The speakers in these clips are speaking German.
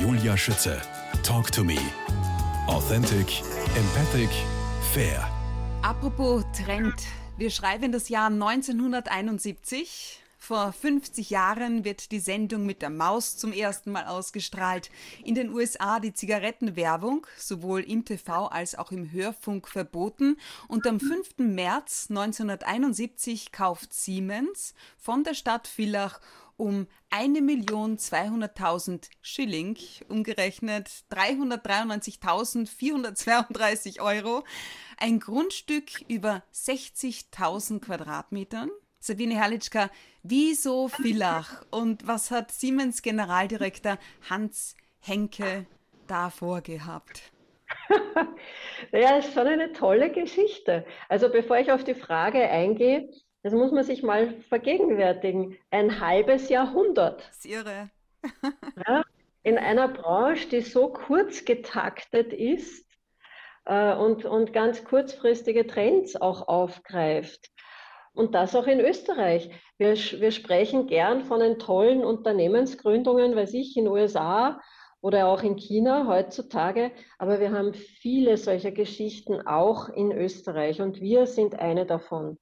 Julia Schütze. Talk to me. Authentic, empathic, fair. Apropos Trend. Wir schreiben das Jahr 1971. Vor 50 Jahren wird die Sendung mit der Maus zum ersten Mal ausgestrahlt. In den USA die Zigarettenwerbung, sowohl im TV als auch im Hörfunk, verboten. Und am 5. März 1971 kauft Siemens von der Stadt Villach um 1.200.000 Schilling, umgerechnet 393.432 Euro, ein Grundstück über 60.000 Quadratmetern. Sabine Herlitschka, wieso Villach und was hat Siemens Generaldirektor Hans Henke davor gehabt? Ja, das ist schon eine tolle Geschichte. Also bevor ich auf die Frage eingehe, das muss man sich mal vergegenwärtigen, ein halbes Jahrhundert. Das ist irre. Ja, in einer Branche, die so kurz getaktet ist und ganz kurzfristige Trends auch aufgreift. Und das auch in Österreich. Wir sprechen gern von den tollen Unternehmensgründungen, weiß ich, in den USA oder auch in China heutzutage. Aber wir haben viele solcher Geschichten auch in Österreich und wir sind eine davon.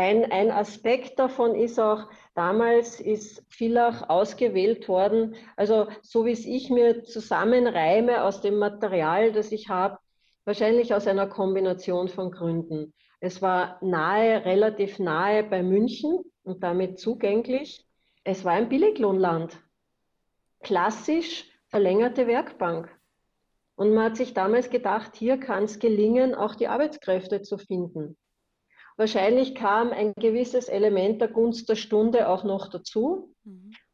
Ein Aspekt davon ist auch, damals ist Villach ausgewählt worden. Also so wie es ich mir zusammenreime aus dem Material, das ich habe, wahrscheinlich aus einer Kombination von Gründen. Es war relativ nahe bei München und damit zugänglich. Es war ein Billiglohnland. Klassisch verlängerte Werkbank. Und man hat sich damals gedacht, hier kann es gelingen, auch die Arbeitskräfte zu finden. Wahrscheinlich kam ein gewisses Element der Gunst der Stunde auch noch dazu.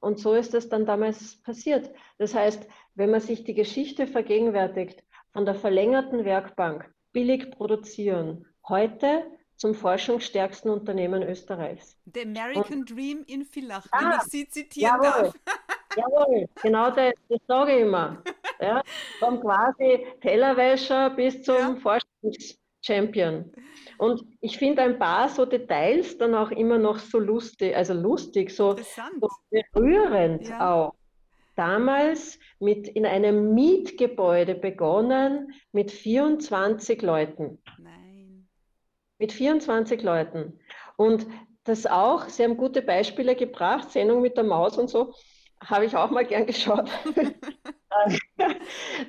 Und so ist das dann damals passiert. Das heißt, wenn man sich die Geschichte vergegenwärtigt, von der verlängerten Werkbank billig produzieren, heute zum forschungsstärksten Unternehmen Österreichs. The American Dream in Villach, wenn ich Sie zitieren darf. Jawohl, genau das sage ich immer. Ja, vom quasi Tellerwäscher bis zum Forschungschampion. Und ich finde ein paar so Details dann auch immer noch so lustig, so berührend auch. Damals in einem Mietgebäude begonnen mit 24 Leuten. Mit 24 Leuten. Und das auch, Sie haben gute Beispiele gebracht, Sendung mit der Maus und so, habe ich auch mal gern geschaut.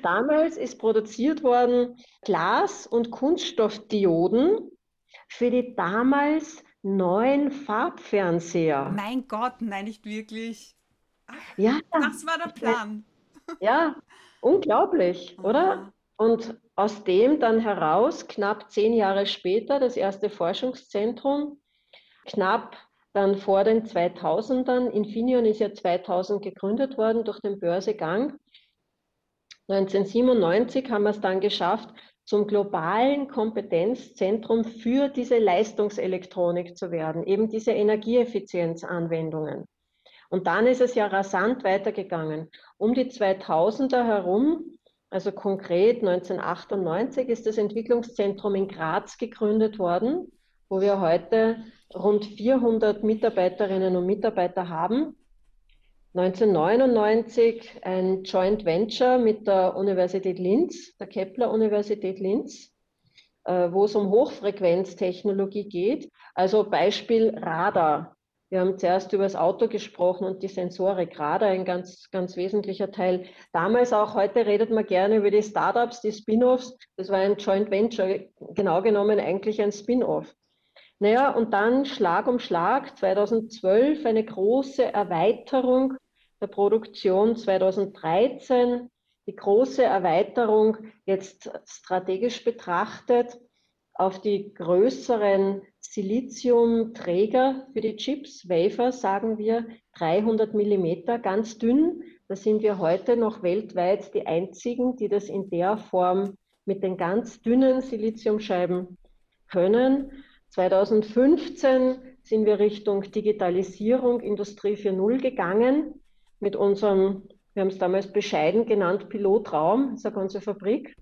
Damals ist produziert worden Glas- und Kunststoffdioden für die damals neuen Farbfernseher. Mein Gott, nein, nicht wirklich. Ach, ja, das war der Plan. Ja, unglaublich, oder? Und aus dem dann heraus, knapp 10 Jahre später, das erste Forschungszentrum, knapp dann vor den 2000ern, INFINEON ist ja 2000 gegründet worden durch den Börsegang. 1997 haben wir es dann geschafft, zum globalen Kompetenzzentrum für diese Leistungselektronik zu werden, eben diese Energieeffizienzanwendungen. Und dann ist es ja rasant weitergegangen. Um die 2000er herum, also konkret 1998, ist das Entwicklungszentrum in Graz gegründet worden, wo wir heute rund 400 Mitarbeiterinnen und Mitarbeiter haben. 1999 ein Joint Venture mit der Universität Linz, der Kepler Universität Linz, wo es um Hochfrequenztechnologie geht. Also Beispiel Radar. Wir haben zuerst über das Auto gesprochen und die Sensorik, gerade ein ganz, ganz wesentlicher Teil. Damals auch, heute redet man gerne über die Startups, die Spin-Offs. Das war ein Joint Venture, genau genommen eigentlich ein Spin-Off. Naja, und dann Schlag um Schlag, 2012 eine große Erweiterung der Produktion, 2013 die große Erweiterung, jetzt strategisch betrachtet, auf die größeren Siliziumträger für die Chips, Wafer, sagen wir, 300 mm, ganz dünn. Da sind wir heute noch weltweit die einzigen, die das in der Form mit den ganz dünnen Siliziumscheiben können. 2015 sind wir Richtung Digitalisierung, Industrie 4.0 gegangen mit unserem, wir haben es damals bescheiden genannt, Pilotraum, das ist eine ganze Fabrik.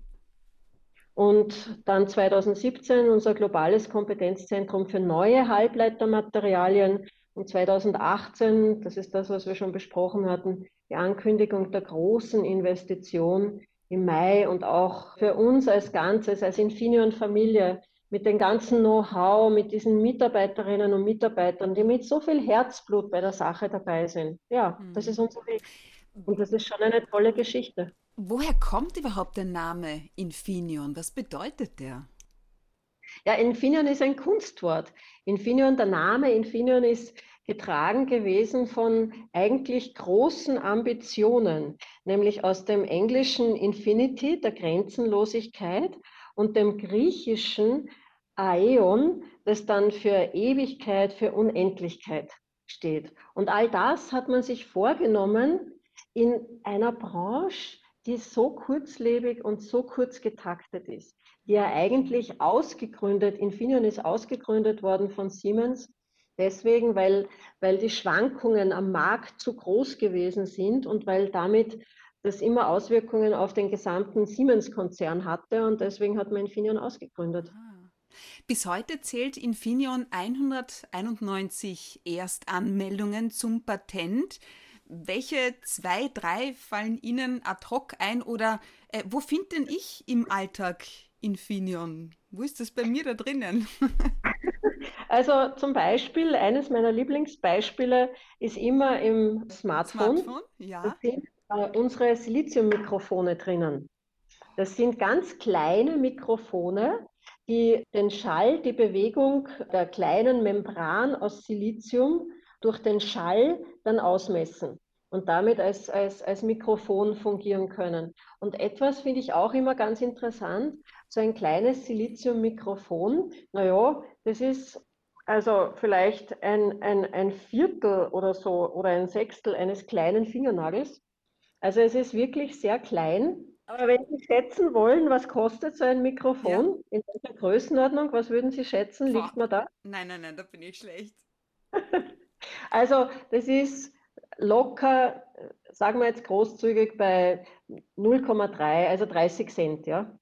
Und dann 2017 unser globales Kompetenzzentrum für neue Halbleitermaterialien und 2018, das ist das, was wir schon besprochen hatten, die Ankündigung der großen Investition im Mai und auch für uns als Ganzes, als INFINEON-Familie, mit dem ganzen Know-how, mit diesen Mitarbeiterinnen und Mitarbeitern, die mit so viel Herzblut bei der Sache dabei sind. Ja, das ist unser Weg. Und das ist schon eine tolle Geschichte. Woher kommt überhaupt der Name INFINEON? Was bedeutet der? Ja, INFINEON ist ein Kunstwort. INFINEON, der Name INFINEON ist getragen gewesen von eigentlich großen Ambitionen, nämlich aus dem englischen Infinity, der Grenzenlosigkeit, und dem griechischen Aeon, das dann für Ewigkeit, für Unendlichkeit steht. Und all das hat man sich vorgenommen in einer Branche, die so kurzlebig und so kurz getaktet ist, die ja eigentlich ausgegründet, INFINEON ist ausgegründet worden von Siemens, deswegen, weil die Schwankungen am Markt zu groß gewesen sind und weil damit das immer Auswirkungen auf den gesamten Siemens-Konzern hatte, und deswegen hat man INFINEON ausgegründet. Bis heute zählt INFINEON 191 Erstanmeldungen zum Patent. Welche 2, 3 fallen Ihnen ad hoc ein, oder wo finde denn ich im Alltag INFINEON? Wo ist das bei mir da drinnen? Also zum Beispiel, eines meiner Lieblingsbeispiele ist immer im Smartphone. Ja. Da sind unsere Silizium-Mikrofone drinnen. Das sind ganz kleine Mikrofone, die den Schall, die Bewegung der kleinen Membran aus Silizium durch den Schall dann ausmessen und damit als Mikrofon fungieren können. Und etwas finde ich auch immer ganz interessant, so ein kleines Silizium-Mikrofon, naja, das ist also vielleicht ein Viertel oder so oder ein Sechstel eines kleinen Fingernagels. Also es ist wirklich sehr klein. Aber wenn Sie schätzen wollen, was kostet so ein Mikrofon, ja, in welcher Größenordnung, was würden Sie schätzen, liegt man da? Nein, da bin ich schlecht. Also das ist locker, sagen wir jetzt großzügig, bei 0,3, also 30 Cent, ja.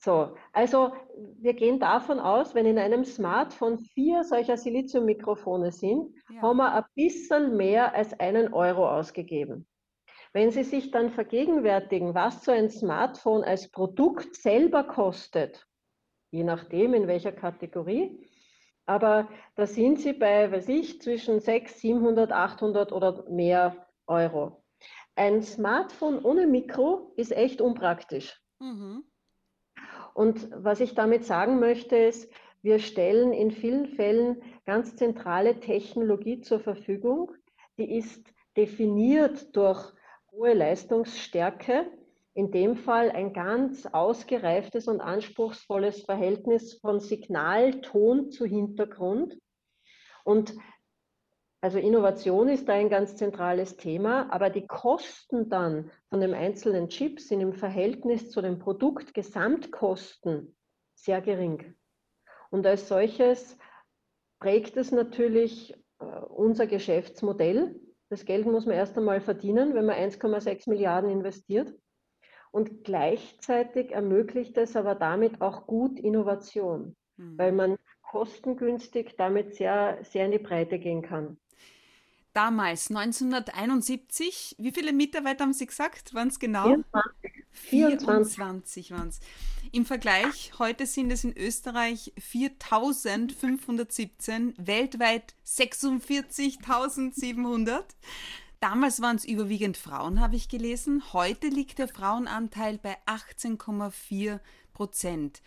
So, also wir gehen davon aus, wenn in einem Smartphone 4 solcher Siliziummikrofone sind, ja, haben wir ein bisschen mehr als 1 Euro ausgegeben. Wenn Sie sich dann vergegenwärtigen, was so ein Smartphone als Produkt selber kostet, je nachdem in welcher Kategorie, aber da sind Sie bei, weiß ich, zwischen 600, 700, 800 oder mehr Euro. Ein Smartphone ohne Mikro ist echt unpraktisch. Mhm. Und was ich damit sagen möchte ist, wir stellen in vielen Fällen ganz zentrale Technologie zur Verfügung. Die ist definiert durch hohe Leistungsstärke, in dem Fall ein ganz ausgereiftes und anspruchsvolles Verhältnis von Signal, Ton zu Hintergrund. Und also Innovation ist da ein ganz zentrales Thema, aber die Kosten dann von dem einzelnen Chip sind im Verhältnis zu den Produktgesamtkosten sehr gering. Und als solches prägt es natürlich unser Geschäftsmodell. Das Geld muss man erst einmal verdienen, wenn man 1,6 Milliarden investiert. Und gleichzeitig ermöglicht es aber damit auch gut Innovation, weil man kostengünstig damit sehr, sehr in die Breite gehen kann. Damals, 1971, wie viele Mitarbeiter haben Sie gesagt, waren es genau? 24 waren es. Im Vergleich, heute sind es in Österreich 4.517, weltweit 46.700. Damals waren es überwiegend Frauen, habe ich gelesen. Heute liegt der Frauenanteil bei 18,4%.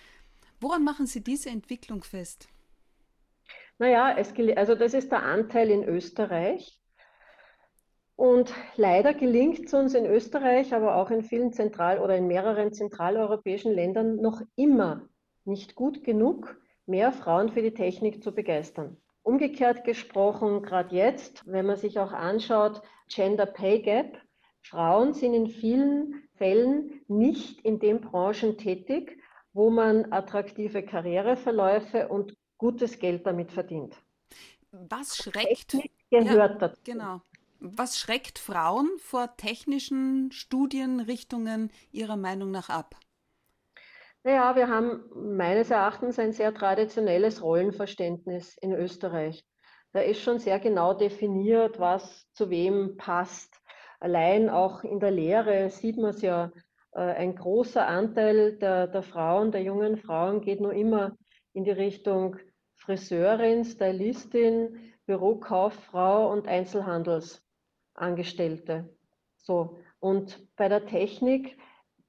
Woran machen Sie diese Entwicklung fest? Naja, also das ist der Anteil in Österreich. Und leider gelingt es uns in Österreich, aber auch in vielen in mehreren zentraleuropäischen Ländern noch immer nicht gut genug, mehr Frauen für die Technik zu begeistern. Umgekehrt gesprochen, gerade jetzt, wenn man sich auch anschaut, Gender Pay Gap, Frauen sind in vielen Fällen nicht in den Branchen tätig, wo man attraktive Karriereverläufe und gutes Geld damit verdient. Was schreckt, dazu. Genau. Was schreckt Frauen vor technischen Studienrichtungen Ihrer Meinung nach ab? Naja, wir haben meines Erachtens ein sehr traditionelles Rollenverständnis in Österreich. Da ist schon sehr genau definiert, was zu wem passt. Allein auch in der Lehre sieht man es ja, ein großer Anteil der Frauen, der jungen Frauen geht nur immer in die Richtung Friseurin, Stylistin, Bürokauffrau und Einzelhandelsangestellte. So. Und bei der Technik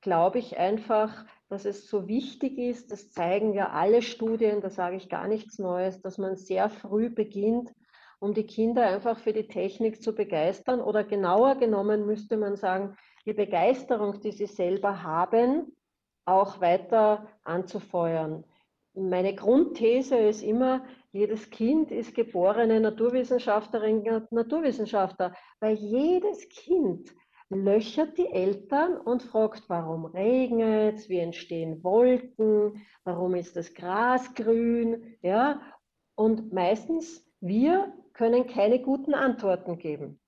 glaube ich einfach, dass es so wichtig ist, das zeigen ja alle Studien, da sage ich gar nichts Neues, dass man sehr früh beginnt, um die Kinder einfach für die Technik zu begeistern. Oder genauer genommen müsste man sagen, die Begeisterung, die sie selber haben, auch weiter anzufeuern. Meine Grundthese ist immer, jedes Kind ist geborene Naturwissenschaftlerin, Naturwissenschaftler, weil jedes Kind löchert die Eltern und fragt, warum regnet es, wie entstehen Wolken, warum ist das Gras grün, ja? Und meistens, wir können keine guten Antworten geben.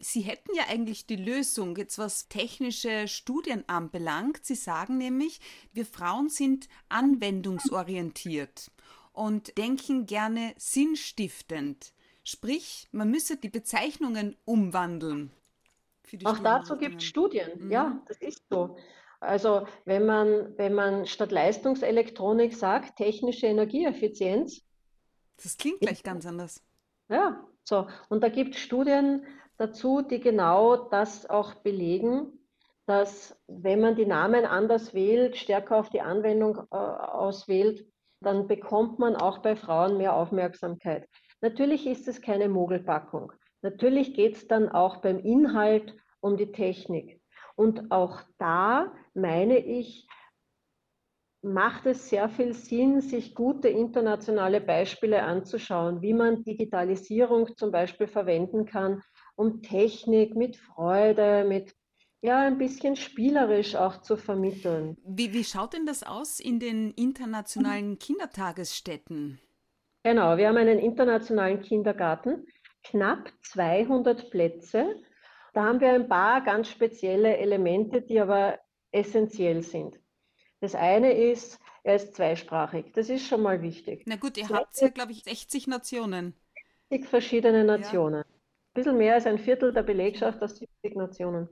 Sie hätten ja eigentlich die Lösung, jetzt was technische Studien anbelangt. Sie sagen nämlich, wir Frauen sind anwendungsorientiert und denken gerne sinnstiftend. Sprich, man müsse die Bezeichnungen umwandeln. Auch dazu gibt es Studien, ja, das ist so. Also wenn man statt Leistungselektronik sagt, technische Energieeffizienz. Das klingt gleich ganz anders. Ja, so. Und da gibt es Studien dazu, die genau das auch belegen, dass wenn man die Namen anders wählt, stärker auf die Anwendung auswählt, dann bekommt man auch bei Frauen mehr Aufmerksamkeit. Natürlich ist es keine Mogelpackung. Natürlich geht es dann auch beim Inhalt um die Technik. Und auch da, meine ich, macht es sehr viel Sinn, sich gute internationale Beispiele anzuschauen, wie man Digitalisierung zum Beispiel verwenden kann, um Technik mit Freude, mit ja, ein bisschen spielerisch auch zu vermitteln. Wie schaut denn das aus in den internationalen Kindertagesstätten? Genau, wir haben einen internationalen Kindergarten. Knapp 200 Plätze. Da haben wir ein paar ganz spezielle Elemente, die aber essentiell sind. Das eine ist, er ist zweisprachig. Das ist schon mal wichtig. Na gut, ihr habt ja, glaube ich, 60 Nationen. 60 verschiedene Nationen. Ja. Ein bisschen mehr als ein Viertel der Belegschaft aus 70 Nationen.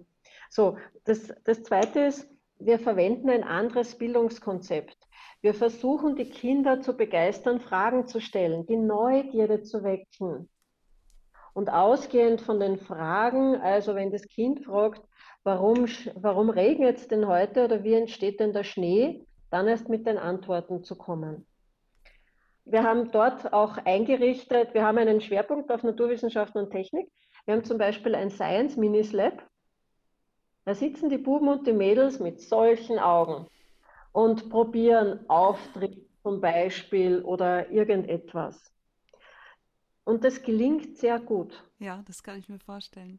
So, das zweite ist, wir verwenden ein anderes Bildungskonzept. Wir versuchen, die Kinder zu begeistern, Fragen zu stellen, die Neugierde zu wecken. Und ausgehend von den Fragen, also wenn das Kind fragt, warum regnet es denn heute oder wie entsteht denn der Schnee, dann erst mit den Antworten zu kommen. Wir haben dort auch eingerichtet, wir haben einen Schwerpunkt auf Naturwissenschaften und Technik. Wir haben zum Beispiel ein Science Minis Lab. Da sitzen die Buben und die Mädels mit solchen Augen und probieren Auftritt zum Beispiel oder irgendetwas. Und das gelingt sehr gut. Ja, das kann ich mir vorstellen.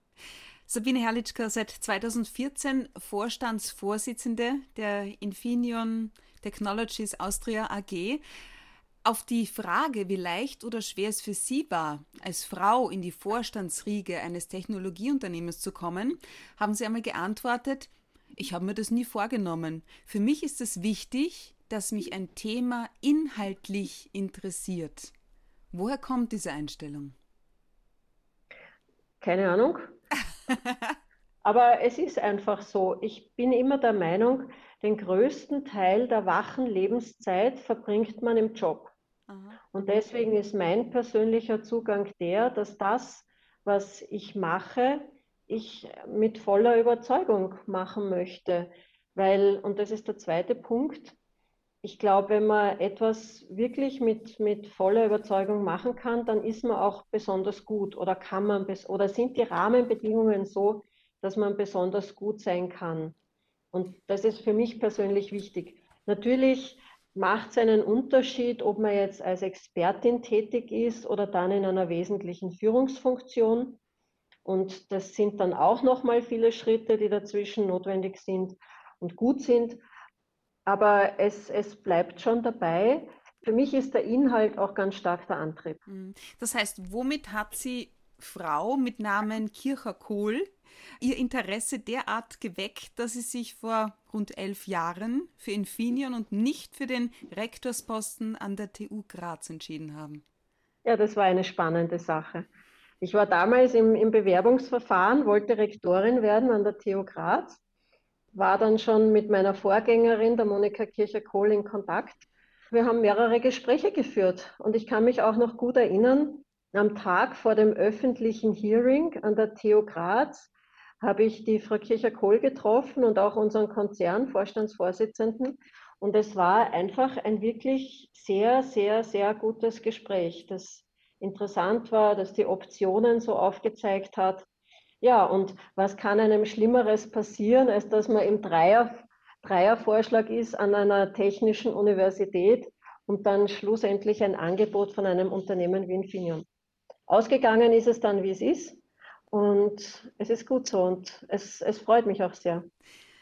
Sabine Herlitschka, seit 2014 Vorstandsvorsitzende der INFINEON Technologies Austria AG. Auf die Frage, wie leicht oder schwer es für Sie war, als Frau in die Vorstandsriege eines Technologieunternehmens zu kommen, haben Sie einmal geantwortet, ich habe mir das nie vorgenommen. Für mich ist es wichtig, dass mich ein Thema inhaltlich interessiert. Woher kommt diese Einstellung? Keine Ahnung. Aber es ist einfach so. Ich bin immer der Meinung, den größten Teil der wachen Lebenszeit verbringt man im Job. Aha. Und deswegen ist mein persönlicher Zugang der, dass das, was ich mache, ich mit voller Überzeugung machen möchte. Weil, und das ist der zweite Punkt, ich glaube, wenn man etwas wirklich mit voller Überzeugung machen kann, dann ist man auch besonders gut oder kann man oder sind die Rahmenbedingungen so, dass man besonders gut sein kann. Und das ist für mich persönlich wichtig. Natürlich macht es einen Unterschied, ob man jetzt als Expertin tätig ist oder dann in einer wesentlichen Führungsfunktion. Und das sind dann auch nochmal viele Schritte, die dazwischen notwendig sind und gut sind. Aber es bleibt schon dabei. Für mich ist der Inhalt auch ganz stark der Antrieb. Das heißt, womit hat Sie Frau mit Namen Kircher-Kohl Ihr Interesse derart geweckt, dass Sie sich vor rund 11 Jahren für INFINEON und nicht für den Rektorsposten an der TU Graz entschieden haben? Ja, das war eine spannende Sache. Ich war damals im Bewerbungsverfahren, wollte Rektorin werden an der TU Graz, war dann schon mit meiner Vorgängerin, der Monika Kircher-Kohl, in Kontakt. Wir haben mehrere Gespräche geführt und ich kann mich auch noch gut erinnern, am Tag vor dem öffentlichen Hearing an der TU Graz habe ich die Frau Kircher-Kohl getroffen und auch unseren Konzernvorstandsvorsitzenden. Und es war einfach ein wirklich sehr, sehr, sehr gutes Gespräch, das interessant war, das die Optionen so aufgezeigt hat. Ja, und was kann einem Schlimmeres passieren, als dass man im Dreiervorschlag ist an einer technischen Universität und dann schlussendlich ein Angebot von einem Unternehmen wie INFINEON. Ausgegangen ist es dann, wie es ist. Und es ist gut so und es freut mich auch sehr.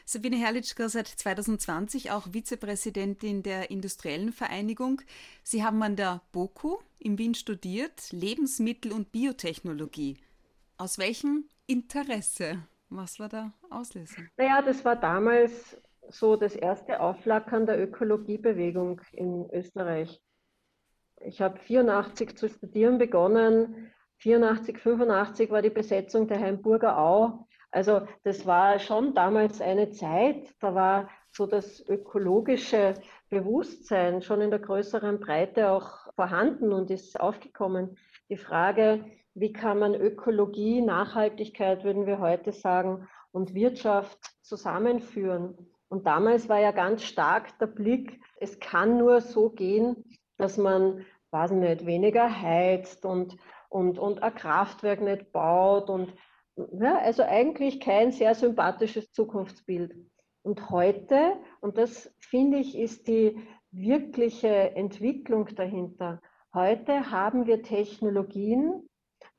Sabine Herlitschka, seit 2020 auch Vizepräsidentin der Industriellenvereinigung. Sie haben an der BOKU in Wien studiert, Lebensmittel- und Biotechnologie. Aus welchem Interesse? Was war der Auslöser? Naja, das war damals so das erste Aufflackern der Ökologiebewegung in Österreich. Ich habe 1984 zu studieren begonnen. 1984, 1985 war die Besetzung der Hainburger Au. Also das war schon damals eine Zeit, da war so das ökologische Bewusstsein schon in der größeren Breite auch vorhanden und ist aufgekommen. Die Frage, wie kann man Ökologie, Nachhaltigkeit, würden wir heute sagen, und Wirtschaft zusammenführen. Und damals war ja ganz stark der Blick, es kann nur so gehen, dass man, weiß nicht, weniger heizt und ein Kraftwerk nicht baut und ja, also eigentlich kein sehr sympathisches Zukunftsbild. Und heute, und das finde ich, ist die wirkliche Entwicklung dahinter, heute haben wir Technologien,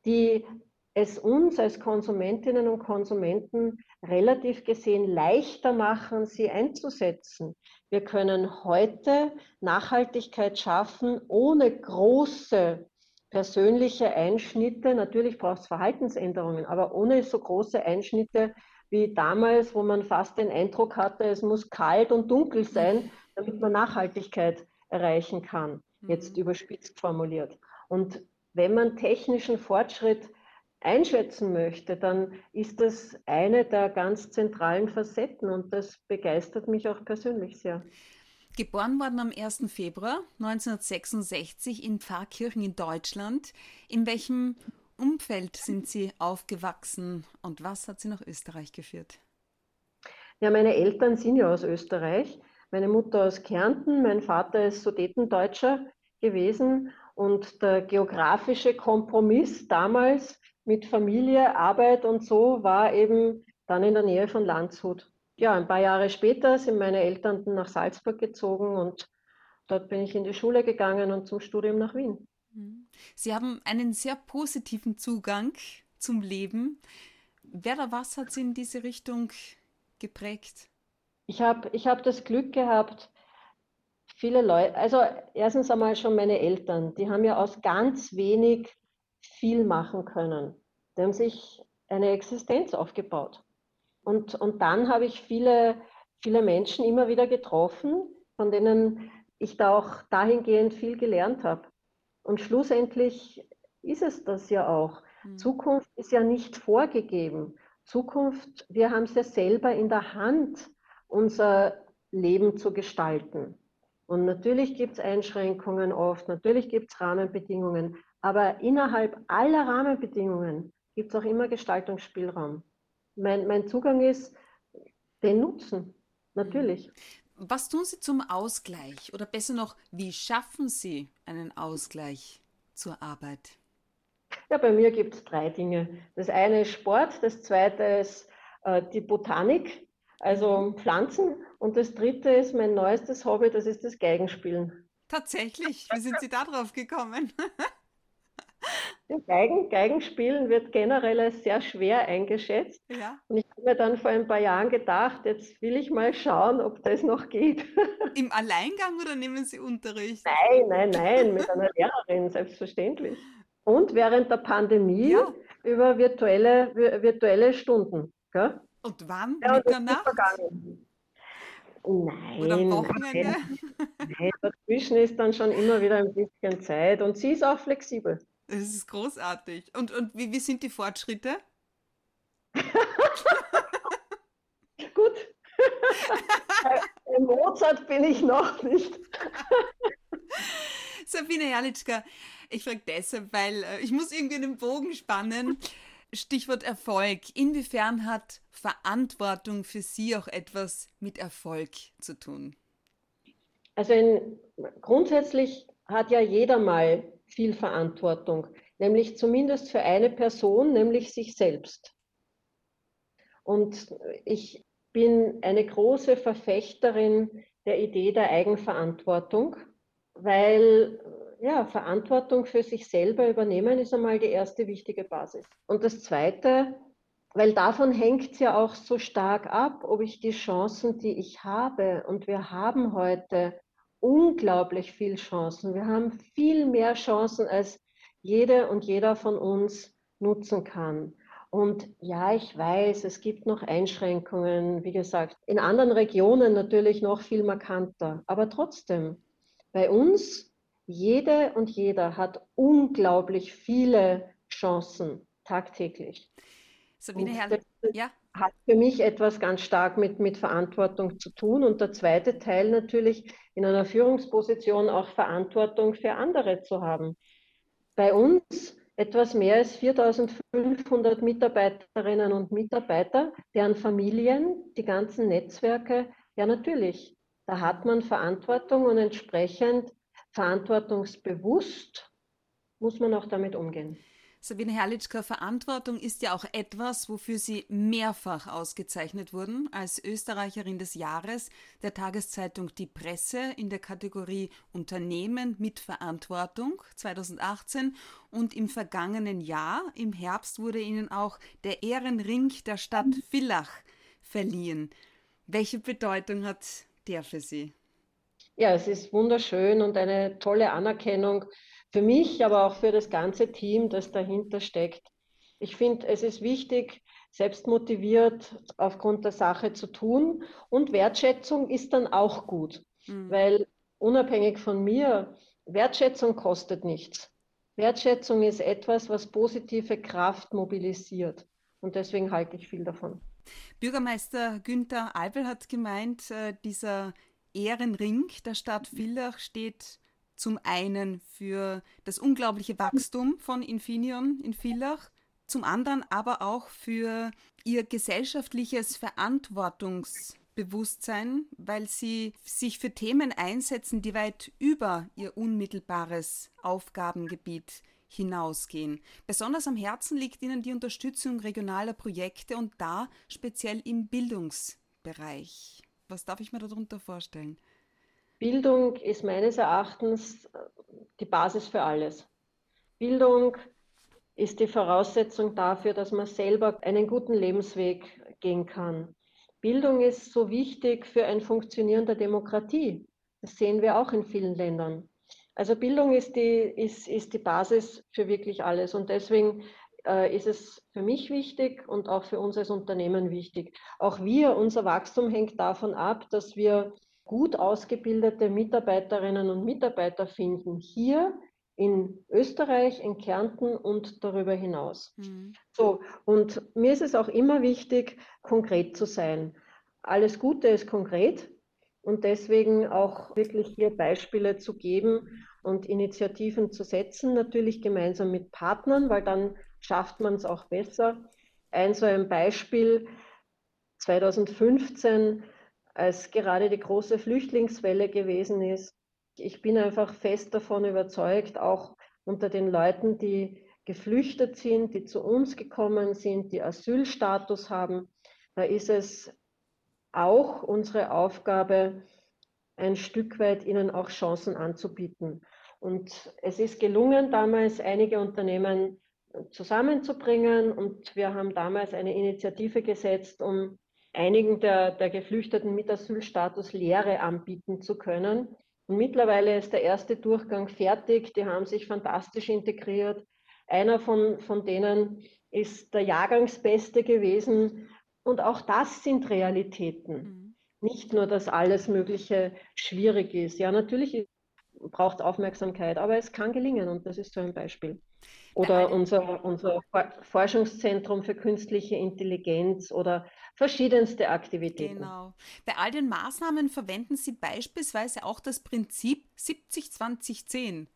die es uns als Konsumentinnen und Konsumenten relativ gesehen leichter machen, sie einzusetzen. Wir können heute Nachhaltigkeit schaffen, ohne große persönliche Einschnitte, natürlich braucht es Verhaltensänderungen, aber ohne so große Einschnitte wie damals, wo man fast den Eindruck hatte, es muss kalt und dunkel sein, damit man Nachhaltigkeit erreichen kann, jetzt überspitzt formuliert. Und wenn man technischen Fortschritt einschätzen möchte, dann ist das eine der ganz zentralen Facetten und das begeistert mich auch persönlich sehr. Geboren worden am 1. Februar 1966 in Pfarrkirchen in Deutschland. In welchem Umfeld sind Sie aufgewachsen und was hat Sie nach Österreich geführt? Ja, meine Eltern sind ja aus Österreich. Meine Mutter aus Kärnten, mein Vater ist Sudetendeutscher gewesen. Und der geografische Kompromiss damals mit Familie, Arbeit und so war eben dann in der Nähe von Landshut. Ja, ein paar Jahre später sind meine Eltern nach Salzburg gezogen und dort bin ich in die Schule gegangen und zum Studium nach Wien. Sie haben einen sehr positiven Zugang zum Leben. Wer oder was hat Sie in diese Richtung geprägt? Ich hab das Glück gehabt, viele Leute, also erstens einmal schon meine Eltern, die haben ja aus ganz wenig viel machen können. Die haben sich eine Existenz aufgebaut. Und dann habe ich viele Menschen immer wieder getroffen, von denen ich da auch dahingehend viel gelernt habe. Und schlussendlich ist es das ja auch. Zukunft ist ja nicht vorgegeben. Zukunft, wir haben es ja selber in der Hand, unser Leben zu gestalten. Und natürlich gibt es Einschränkungen oft, natürlich gibt es Rahmenbedingungen, aber innerhalb aller Rahmenbedingungen gibt es auch immer Gestaltungsspielraum. Mein Zugang ist den Nutzen, natürlich. Was tun Sie zum Ausgleich? Oder besser noch, wie schaffen Sie einen Ausgleich zur Arbeit? Ja, bei mir gibt es 3 Dinge. Das eine ist Sport, das zweite ist die Botanik, also Pflanzen. Und das dritte ist mein neuestes Hobby, das ist das Geigenspielen. Tatsächlich? Wie sind Sie da drauf gekommen? Geigenspielen wird generell als sehr schwer eingeschätzt. Ja. Und ich habe mir dann vor ein paar Jahren gedacht, jetzt will ich mal schauen, ob das noch geht. Im Alleingang oder nehmen Sie Unterricht? Nein, mit einer Lehrerin, selbstverständlich. Und während der Pandemie über virtuelle Stunden. Gell? Und wann? Ja, Mitternacht? Nein, oder am Wochenende? Nein, dazwischen ist dann schon immer wieder ein bisschen Zeit. Und sie ist auch flexibel. Das ist großartig. Und wie sind die Fortschritte? Gut. Bei Mozart bin ich noch nicht. Sabine Herlitschka, ich frage deshalb, weil ich muss irgendwie einen Bogen spannen. Stichwort Erfolg. Inwiefern hat Verantwortung für Sie auch etwas mit Erfolg zu tun? Also grundsätzlich hat ja jeder mal viel Verantwortung, nämlich zumindest für eine Person, nämlich sich selbst. Und ich bin eine große Verfechterin der Idee der Eigenverantwortung, weil ja, Verantwortung für sich selber übernehmen ist einmal die erste wichtige Basis. Und das Zweite, weil davon hängt es ja auch so stark ab, ob ich die Chancen, die ich habe, und wir haben heute unglaublich viele Chancen. Wir haben viel mehr Chancen, als jede und jeder von uns nutzen kann. Und ja, ich weiß, es gibt noch Einschränkungen, wie gesagt, in anderen Regionen natürlich noch viel markanter. Aber trotzdem, bei uns, jede und jeder hat unglaublich viele Chancen tagtäglich. Sabine Herrn, ja. Hat für mich etwas ganz stark mit Verantwortung zu tun. Und der zweite Teil natürlich, in einer Führungsposition auch Verantwortung für andere zu haben. Bei uns etwas mehr als 4.500 Mitarbeiterinnen und Mitarbeiter, deren Familien, die ganzen Netzwerke, ja natürlich, da hat man Verantwortung und entsprechend verantwortungsbewusst muss man auch damit umgehen. Sabine Herlitschka, Verantwortung ist ja auch etwas, wofür Sie mehrfach ausgezeichnet wurden, als Österreicherin des Jahres der Tageszeitung Die Presse in der Kategorie Unternehmen mit Verantwortung 2018 und im vergangenen Jahr, im Herbst, wurde Ihnen auch der Ehrenring der Stadt Villach verliehen. Welche Bedeutung hat der für Sie? Ja, es ist wunderschön und eine tolle Anerkennung für mich, aber auch für das ganze Team, das dahinter steckt. Ich finde, es ist wichtig, selbstmotiviert aufgrund der Sache zu tun, und Wertschätzung ist dann auch gut, weil unabhängig von mir, Wertschätzung kostet nichts. Wertschätzung ist etwas, was positive Kraft mobilisiert, und deswegen halte ich viel davon. Bürgermeister Günther Albel hat gemeint, dieser Ehrenring der Stadt Villach steht zum einen für das unglaubliche Wachstum von INFINEON in Villach, zum anderen aber auch für ihr gesellschaftliches Verantwortungsbewusstsein, weil sie sich für Themen einsetzen, die weit über ihr unmittelbares Aufgabengebiet hinausgehen. Besonders am Herzen liegt ihnen die Unterstützung regionaler Projekte, und da speziell im Bildungsbereich. Was darf ich mir darunter vorstellen? Bildung ist meines Erachtens die Basis für alles. Bildung ist die Voraussetzung dafür, dass man selber einen guten Lebensweg gehen kann. Bildung ist so wichtig für ein Funktionieren der Demokratie. Das sehen wir auch in vielen Ländern. Also Bildung ist die Basis für wirklich alles, und deswegen ist es für mich wichtig und auch für uns als Unternehmen wichtig. Auch wir, unser Wachstum hängt davon ab, dass wir gut ausgebildete Mitarbeiterinnen und Mitarbeiter finden, hier in Österreich, in Kärnten und darüber hinaus. So, und mir ist es auch immer wichtig, konkret zu sein. Alles Gute ist konkret, und deswegen auch wirklich hier Beispiele zu geben und Initiativen zu setzen, natürlich gemeinsam mit Partnern, weil dann schafft man es auch besser. Ein Beispiel: 2015, als gerade die große Flüchtlingswelle gewesen ist. Ich bin einfach fest davon überzeugt, auch unter den Leuten, die geflüchtet sind, die zu uns gekommen sind, die Asylstatus haben, da ist es auch unsere Aufgabe, ein Stück weit ihnen auch Chancen anzubieten. Und es ist gelungen, damals einige Unternehmen zusammenzubringen, und wir haben damals eine Initiative gesetzt, um einigen der Geflüchteten mit Asylstatus Lehre anbieten zu können. Und mittlerweile ist der erste Durchgang fertig, die haben sich fantastisch integriert. Einer von denen ist der Jahrgangsbeste gewesen, und auch das sind Realitäten. Nicht nur, dass alles Mögliche schwierig ist. Ja, natürlich braucht Aufmerksamkeit, aber es kann gelingen und das ist so ein Beispiel. Oder unser Forschungszentrum für künstliche Intelligenz oder verschiedenste Aktivitäten. Genau. Bei all den Maßnahmen verwenden Sie beispielsweise auch das Prinzip 70-20-10.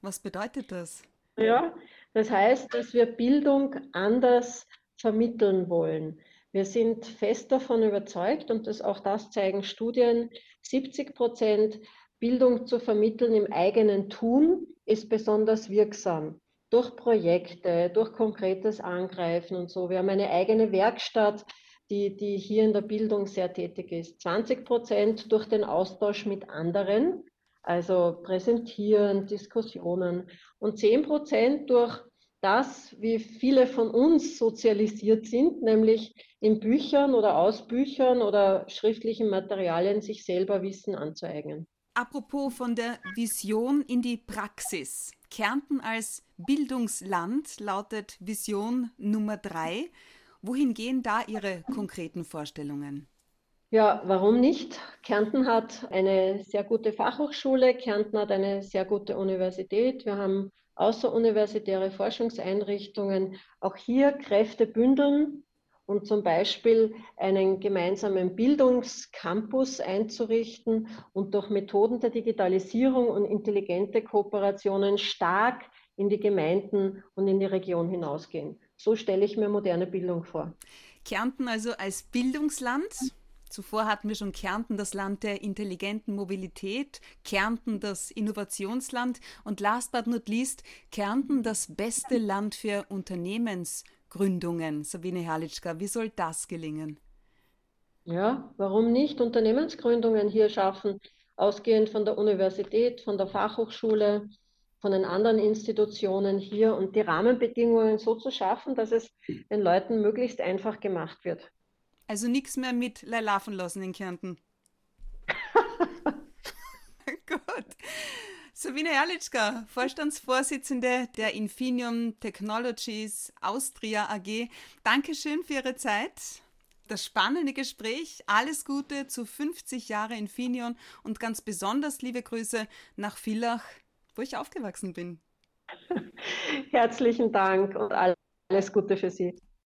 Was bedeutet das? Ja, das heißt, dass wir Bildung anders vermitteln wollen. Wir sind fest davon überzeugt, und das, auch das zeigen Studien, 70% Bildung zu vermitteln im eigenen Tun ist besonders wirksam. Durch Projekte, durch konkretes Angreifen und so. Wir haben eine eigene Werkstatt, die hier in der Bildung sehr tätig ist. 20% durch den Austausch mit anderen, also Präsentieren, Diskussionen. Und 10% durch das, wie viele von uns sozialisiert sind, nämlich in Büchern oder aus Büchern oder schriftlichen Materialien sich selber Wissen anzueignen. Apropos von der Vision in die Praxis. Kärnten als Bildungsland lautet Vision Nummer 3. Wohin gehen da Ihre konkreten Vorstellungen? Ja, warum nicht? Kärnten hat eine sehr gute Fachhochschule, Kärnten hat eine sehr gute Universität. Wir haben außeruniversitäre Forschungseinrichtungen. Auch hier Kräfte bündeln und zum Beispiel einen gemeinsamen Bildungscampus einzurichten und durch Methoden der Digitalisierung und intelligente Kooperationen stark in die Gemeinden und in die Region hinausgehen. So stelle ich mir moderne Bildung vor. Kärnten also als Bildungsland. Zuvor hatten wir schon Kärnten, das Land der intelligenten Mobilität, Kärnten, das Innovationsland und last but not least, Kärnten, das beste Land für Unternehmensgründungen. Sabine Herlitschka, wie soll das gelingen? Ja, warum nicht Unternehmensgründungen hier schaffen, ausgehend von der Universität, von der Fachhochschule, von den anderen Institutionen hier und die Rahmenbedingungen so zu schaffen, dass es den Leuten möglichst einfach gemacht wird. Also nichts mehr mit Leilaufen lassen in Kärnten. Gut. Sabine Herlitschka, Vorstandsvorsitzende der INFINEON Technologies Austria AG. Dankeschön für Ihre Zeit. Das spannende Gespräch. Alles Gute zu 50 Jahre INFINEON und ganz besonders liebe Grüße nach Villach, wo ich aufgewachsen bin. Herzlichen Dank und alles Gute für Sie.